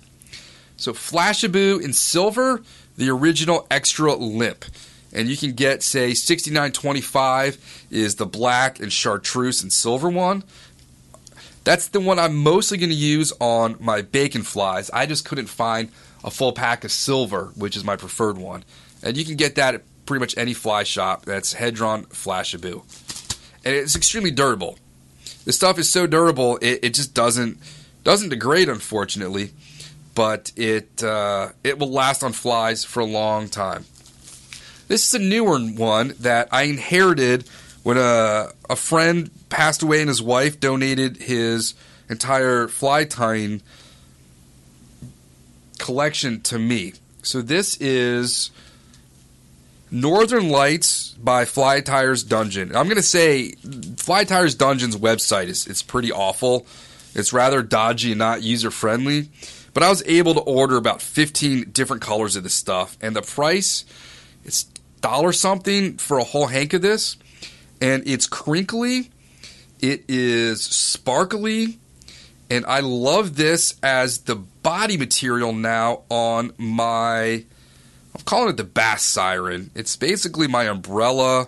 So Flashaboo in silver, the original extra limp. And you can get, say, 6925 is the black and chartreuse and silver one. That's the one I'm mostly going to use on my bacon flies. I just couldn't find a full pack of silver, which is my preferred one. And you can get that at pretty much any fly shop. That's head-drawn Flashaboo. And it's extremely durable. This stuff is so durable, it just doesn't degrade, unfortunately. But it will last on flies for a long time. This is a newer one that I inherited when a friend passed away and his wife donated his entire fly tying collection to me. So this is Northern Lights by Fly Tires Dungeon. I'm going to say Fly Tires Dungeon's website is pretty awful. It's rather dodgy and not user-friendly. But I was able to order about 15 different colors of this stuff. And the price, it's $1 something for a whole hank of this, and it's crinkly, it is sparkly, and I love this as the body material now on my, I'm calling it the Bass Siren. It's basically my umbrella,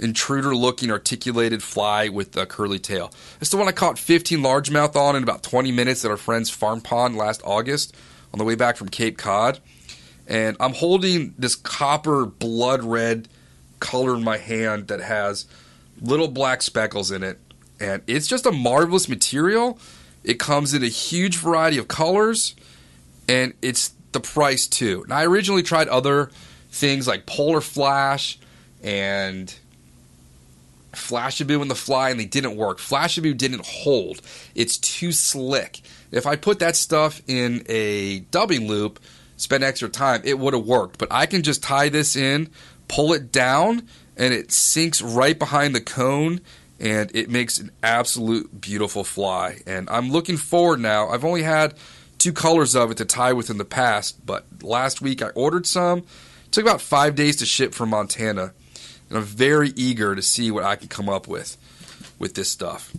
intruder-looking articulated fly with a curly tail. It's the one I caught 15 largemouth on in about 20 minutes at our friend's farm pond last August on the way back from Cape Cod. And I'm holding this copper blood red color in my hand that has little black speckles in it. And it's just a marvelous material. It comes in a huge variety of colors. And it's the price, too. And I originally tried other things like Polar Flash and Flashaboo and the Fly, and they didn't work. Flashaboo didn't hold. It's too slick. If I put that stuff in a dubbing loop, spend extra time, it would have worked. But I can just tie this in, pull it down, and it sinks right behind the cone, and it makes an absolute beautiful fly. And I'm looking forward now. I've only had 2 colors of it to tie with in the past, but last week I ordered some. It took about 5 days to ship from Montana, and I'm very eager to see what I can come up with this stuff.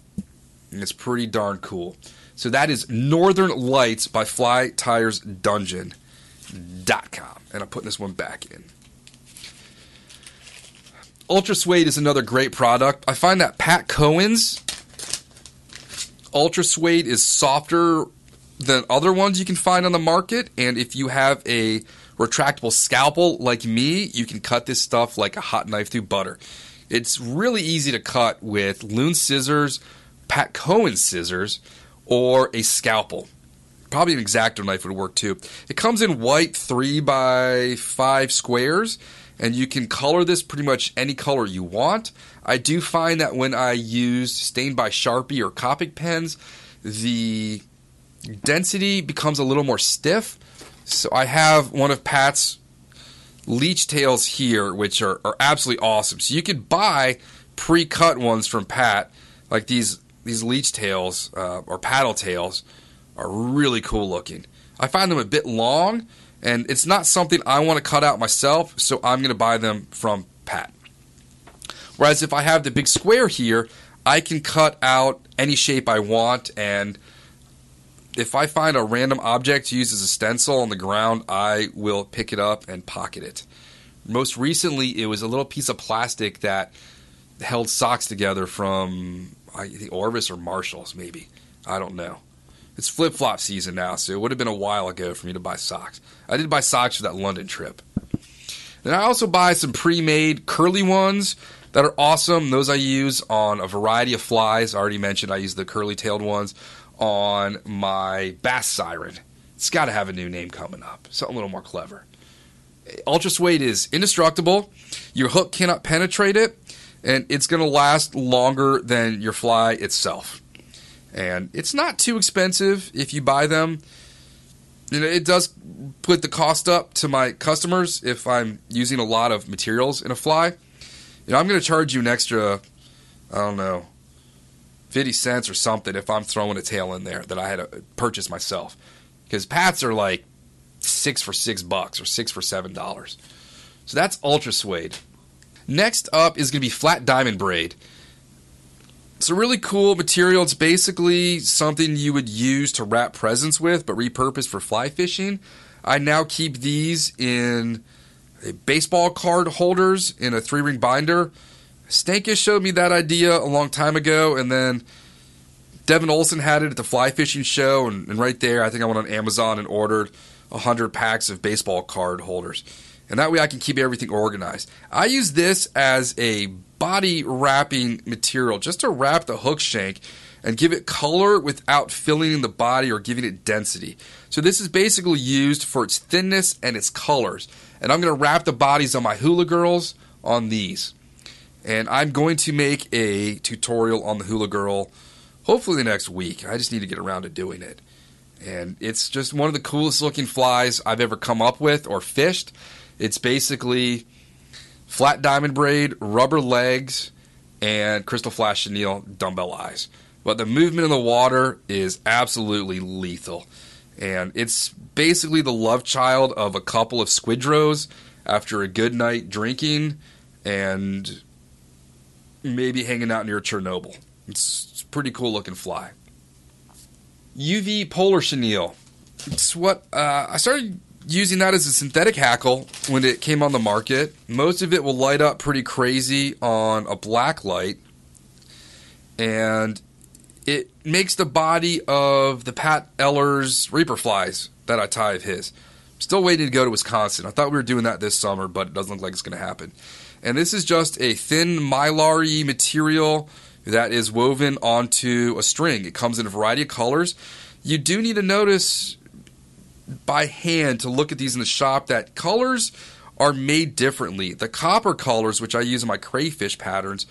And it's pretty darn cool. So that is Northern Lights by Fly Tires Dungeon. Clouser.com. And I'm putting this one back in. Ultra Suede is another great product. I find that Pat Cohen's Ultra Suede is softer than other ones you can find on the market. And if you have a retractable scalpel like me, you can cut this stuff like a hot knife through butter. It's really easy to cut with Loon scissors, Pat Cohen scissors, or a scalpel. Probably an X-Acto knife would work too. It comes in white 3x5 squares, and you can color this pretty much any color you want. I do find that when I use Stain by Sharpie or Copic pens, the density becomes a little more stiff. So I have one of Pat's leech tails here, which are absolutely awesome. So you can buy pre-cut ones from Pat, like these leech tails or paddle tails. Are really cool looking. I find them a bit long, and it's not something I want to cut out myself, so I'm going to buy them from Pat. Whereas if I have the big square here, I can cut out any shape I want, and if I find a random object to use as a stencil on the ground, I will pick it up and pocket it. Most recently, it was a little piece of plastic that held socks together from I think Orvis or Marshalls, maybe. I don't know. It's flip-flop season now, so it would have been a while ago for me to buy socks. I did buy socks for that London trip. Then I also buy some pre-made curly ones that are awesome. Those I use on a variety of flies. I already mentioned I use the curly-tailed ones on my bass siren. It's got to have a new name coming up, something a little more clever. Ultra Suede is indestructible. Your hook cannot penetrate it, and it's going to last longer than your fly itself. And it's not too expensive if you buy them. You know, it does put the cost up to my customers if I'm using a lot of materials in a fly. You know, I'm going to charge you an extra, I don't know, 50 cents or something if I'm throwing a tail in there that I had to purchase myself. Because Pats are like $6 for $6 or $6 for $7. So that's Ultra Suede. Next up is going to be Flat Diamond Braid. It's a really cool material. It's basically something you would use to wrap presents with, but repurposed for fly fishing. I now keep these in baseball card holders in a 3-ring binder. Stankus showed me that idea a long time ago, and then Devin Olson had it at the fly fishing show, and right there I think I went on Amazon and ordered 100 packs of baseball card holders. And that way I can keep everything organized. I use this as a body wrapping material just to wrap the hook shank and give it color without filling the body or giving it density. So this is basically used for its thinness and its colors. And I'm going to wrap the bodies on my Hula Girls on these. And I'm going to make a tutorial on the Hula Girl hopefully next week. I just need to get around to doing it. And it's just one of the coolest looking flies I've ever come up with or fished. It's basically flat diamond braid, rubber legs, and Crystal Flash Chenille dumbbell eyes. But the movement in the water is absolutely lethal. And it's basically the love child of a couple of squidrows after a good night drinking and maybe hanging out near Chernobyl. It's a pretty cool looking fly. UV Polar Chenille. It's what I started using that as a synthetic hackle when it came on the market. Most of it will light up pretty crazy on a black light. And it makes the body of the Pat Eller's Reaper flies that I tie of his. I'm still waiting to go to Wisconsin. I thought we were doing that this summer, but it doesn't look like it's going to happen. And this is just a thin mylar-y material that is woven onto a string. It comes in a variety of colors. You do need to notice by hand to look at these in the shop that colors are made differently. The copper colors, which I use in my crayfish patterns,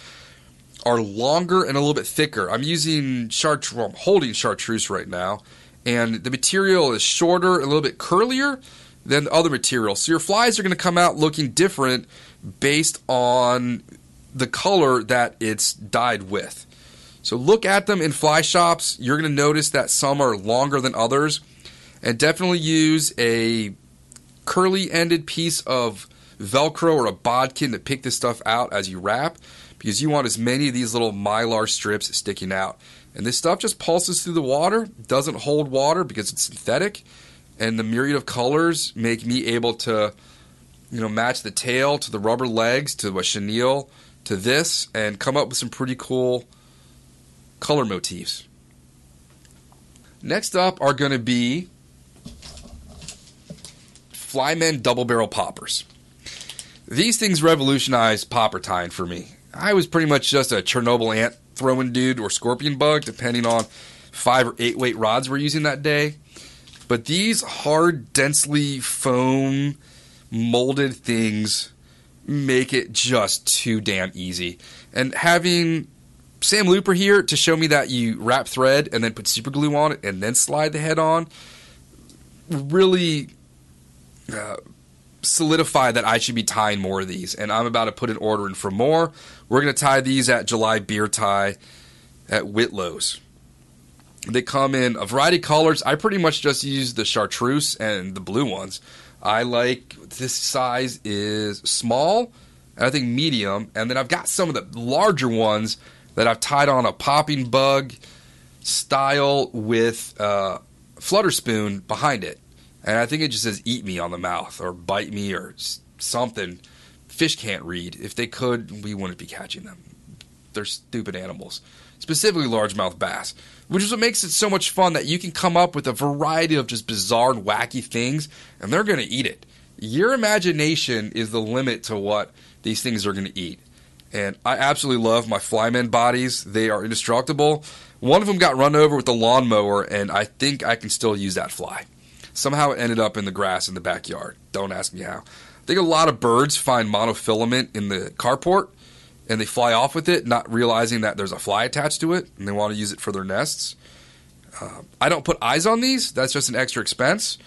are longer and a little bit thicker. I'm using chartreuse. Well, I'm holding chartreuse right now, and the material is shorter, a little bit curlier than the other material. So your flies are going to come out looking different based on the color that it's dyed with. So look at them in fly shops. You're going to notice that some are longer than others. And definitely use a curly-ended piece of Velcro or a bodkin to pick this stuff out as you wrap, because you want as many of these little mylar strips sticking out. And this stuff just pulses through the water, doesn't hold water because it's synthetic, and the myriad of colors make me able to, you know, match the tail to the rubber legs to a chenille to this and come up with some pretty cool color motifs. Next up are going to be Flymen double barrel poppers. These things revolutionized popper time for me. I was pretty much just a Chernobyl ant throwing dude or scorpion bug, depending on 5 or 8 weight rods we're using that day. But these hard, densely foam molded things make it just too damn easy. And having Sam Looper here to show me that you wrap thread and then put super glue on it and then slide the head on really solidified that I should be tying more of these. And I'm about to put an order in for more. We're going to tie these at July Beer Tie at Whitlow's. They come in a variety of colors. I pretty much just use the chartreuse and the blue ones. I like this size is small, and I think medium. And then I've got some of the larger ones that I've tied on a popping bug style with flutter spoon behind it. And I think it just says eat me on the mouth or bite me or something. Fish can't read. If they could, we wouldn't be catching them. They're stupid animals, specifically largemouth bass, which is what makes it so much fun that you can come up with a variety of just bizarre and wacky things, and they're going to eat it. Your imagination is the limit to what these things are going to eat. And I absolutely love my Flymen bodies. They are indestructible. One of them got run over with a lawnmower, and I think I can still use that fly. Somehow it ended up in the grass in the backyard. Don't ask me how. I think a lot of birds find monofilament in the carport, and they fly off with it, not realizing that there's a fly attached to it, and they want to use it for their nests. I don't put eyes on these. That's just an extra expense,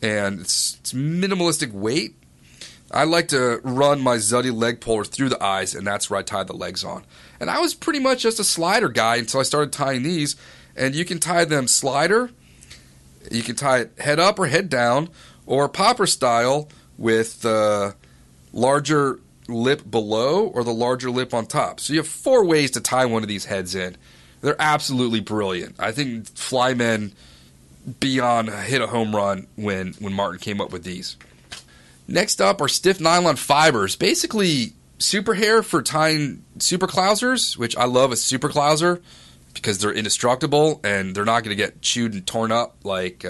and it's minimalistic weight. I like to run my Zuddy leg puller through the eyes, and that's where I tie the legs on. And I was pretty much just a slider guy until I started tying these, and you can tie them slider. You can tie it head up or head down, or popper style with larger lip below or the larger lip on top. So you have 4 ways to tie one of these heads in. They're absolutely brilliant. I think Flymen beyond hit a home run when Martin came up with these. Next up are stiff nylon fibers, basically super hair for tying super clousers, which I love a super clouser because they're indestructible and they're not going to get chewed and torn up like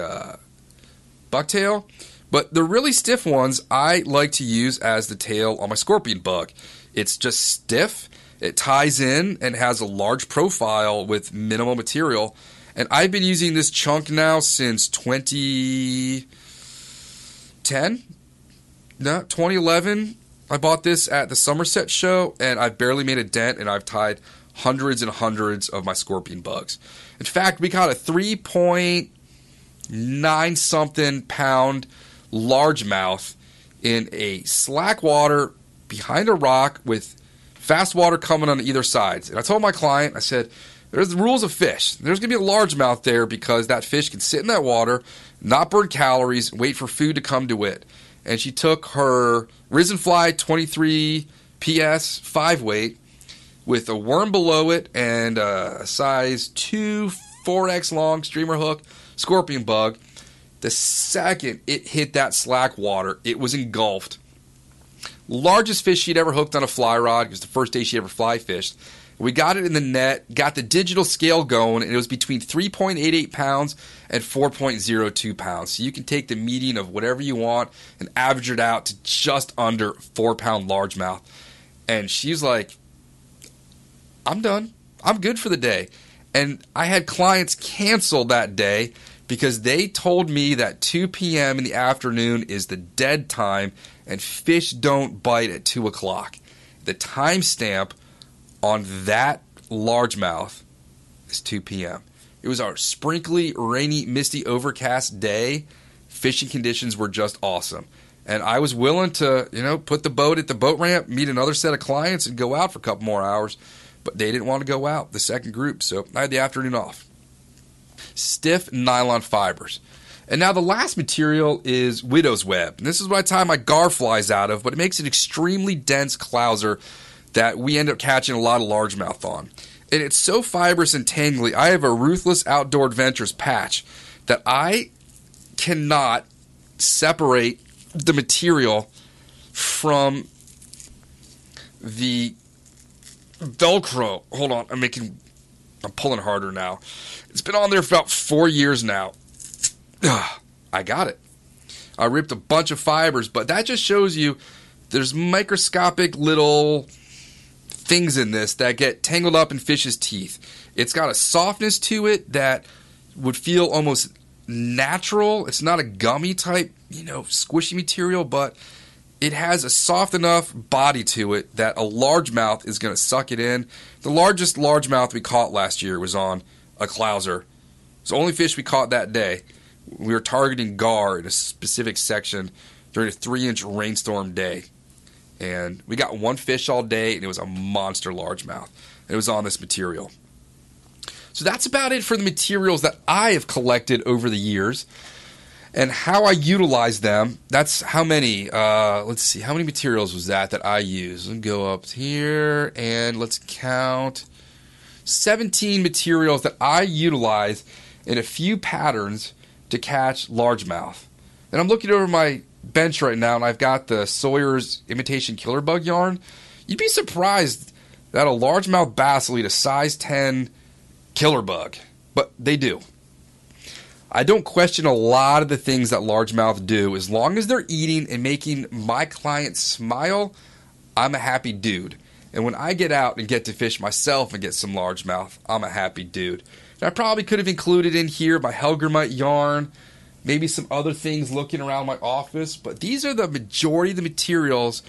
bucktail. But the really stiff ones I like to use as the tail on my scorpion bug. It's just stiff, it ties in, and has a large profile with minimal material. And I've been using this chunk now since 2011. I bought this at the Somerset show, and I've barely made a dent, and I've tied hundreds and hundreds of my scorpion bugs. In fact, we caught a 3.9-something pound largemouth in a slack water behind a rock with fast water coming on either sides. And I told my client, I said, there's the rules of fish. There's going to be a largemouth there because that fish can sit in that water, not burn calories, wait for food to come to it. And she took her Risen Fly 23 PS 5 weight with a worm below it and a size 2 4X long streamer hook scorpion bug. The second it hit that slack water, it was engulfed. Largest fish she'd ever hooked on a fly rod. It was the first day she ever fly fished. We got it in the net, got the digital scale going, and it was between 3.88 pounds and 4.02 pounds. So you can take the median of whatever you want and average it out to just under 4-pound largemouth. And she's like, I'm done. I'm good for the day. And I had clients cancel that day because they told me that 2 p.m. in the afternoon is the dead time and fish don't bite at 2 o'clock. The timestamp on that largemouth is 2 p.m. It was our sprinkly, rainy, misty, overcast day. Fishing conditions were just awesome. And I was willing to, put the boat at the boat ramp, meet another set of clients, and go out for a couple more hours. But they didn't want to go out, the second group, so I had the afternoon off. Stiff nylon fibers. And now the last material is widow's web. And this is what I tie my gar flies out of, but it makes an extremely dense clouser that we end up catching a lot of largemouth on. And it's so fibrous and tangly. I have a Ruthless Outdoor Adventures patch that I cannot separate the material from the Velcro. Hold on, I'm pulling harder now. It's been on there for about 4 years now. I got it. I ripped a bunch of fibers, but that just shows you there's microscopic little things in this that get tangled up in fish's teeth. It's got a softness to it that would feel almost natural. It's not a gummy type, squishy material, but it has a soft enough body to it that a largemouth is going to suck it in. The largest largemouth we caught last year was on a Clouser. It's the only fish we caught that day. We were targeting gar in a specific section during a 3-inch rainstorm day. And we got one fish all day, and it was a monster largemouth. It was on this material. So that's about it for the materials that I have collected over the years. And how I utilize them, that's how many, let's see, how many materials was that I used? Let's go up here and let's count 17 materials that I utilize in a few patterns to catch largemouth. And I'm looking over my bench right now and I've got the Sawyer's Imitation Killer Bug yarn. You'd be surprised that a largemouth bass will eat a size 10 killer bug, but they do. I don't question a lot of the things that largemouth do. As long as they're eating and making my client smile, I'm a happy dude. And when I get out and get to fish myself and get some largemouth, I'm a happy dude. And I probably could have included in here my Helgermite yarn, maybe some other things looking around my office. But these are the majority of the materials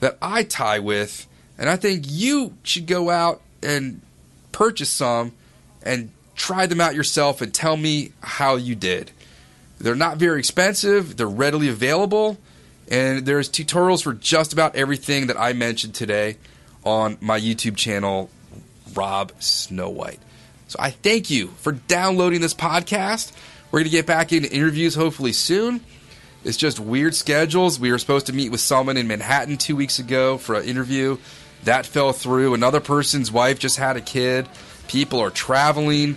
that I tie with. And I think you should go out and purchase some and try them out yourself and tell me how you did. They're not very expensive. They're readily available. And there's tutorials for just about everything that I mentioned today on my YouTube channel, Rob Snow White. So I thank you for downloading this podcast. We're going to get back into interviews hopefully soon. It's just weird schedules. We were supposed to meet with someone in Manhattan 2 weeks ago for an interview. That fell through. Another person's wife just had a kid. People are traveling.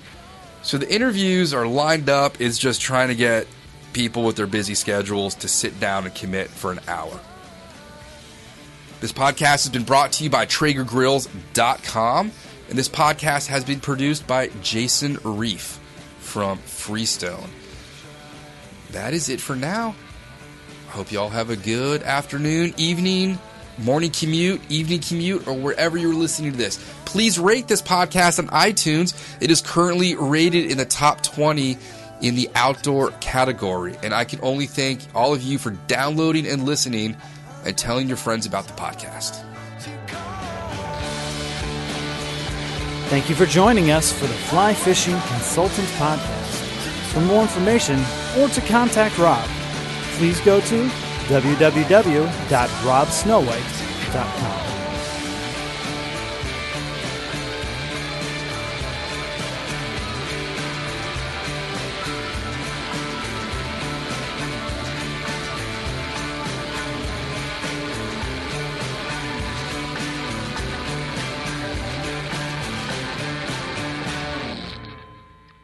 So the interviews are lined up. It's just trying to get people with their busy schedules to sit down and commit for an hour. This podcast has been brought to you by TraegerGrills.com. And this podcast has been produced by Jason Reif from Freestone. That is it for now. I hope you all have a good afternoon, evening, morning commute, evening commute, or wherever you're listening to this. Please rate this podcast on iTunes. It is currently rated in the top 20 in the outdoor category. And I can only thank all of you for downloading and listening and telling your friends about the podcast. Thank you for joining us for the Fly Fishing Consultant Podcast. For more information or to contact Rob, please go to www.robsnowwhite.com.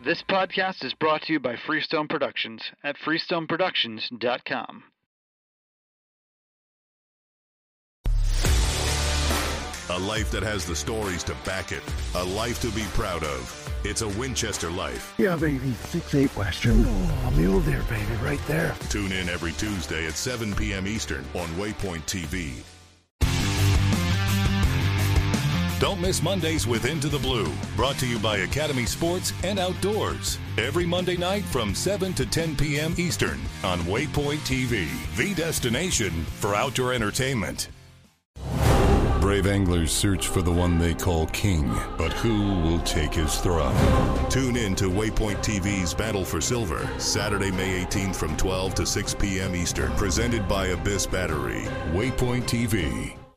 This podcast is brought to you by Freestone Productions at freestoneproductions.com. A life that has the stories to back it. A life to be proud of. It's a Winchester life. Yeah, baby. 6'8 Western. Oh, mule deer, baby. Right there. Tune in every Tuesday at 7 p.m. Eastern on Waypoint TV. Don't miss Mondays with Into the Blue, brought to you by Academy Sports and Outdoors. Every Monday night from 7 to 10 p.m. Eastern on Waypoint TV, the destination for outdoor entertainment. Brave anglers search for the one they call king, but who will take his throne? Tune in to Waypoint TV's Battle for Silver, Saturday, May 18th from 12 to 6 p.m. Eastern, presented by Abyss Battery. Waypoint TV.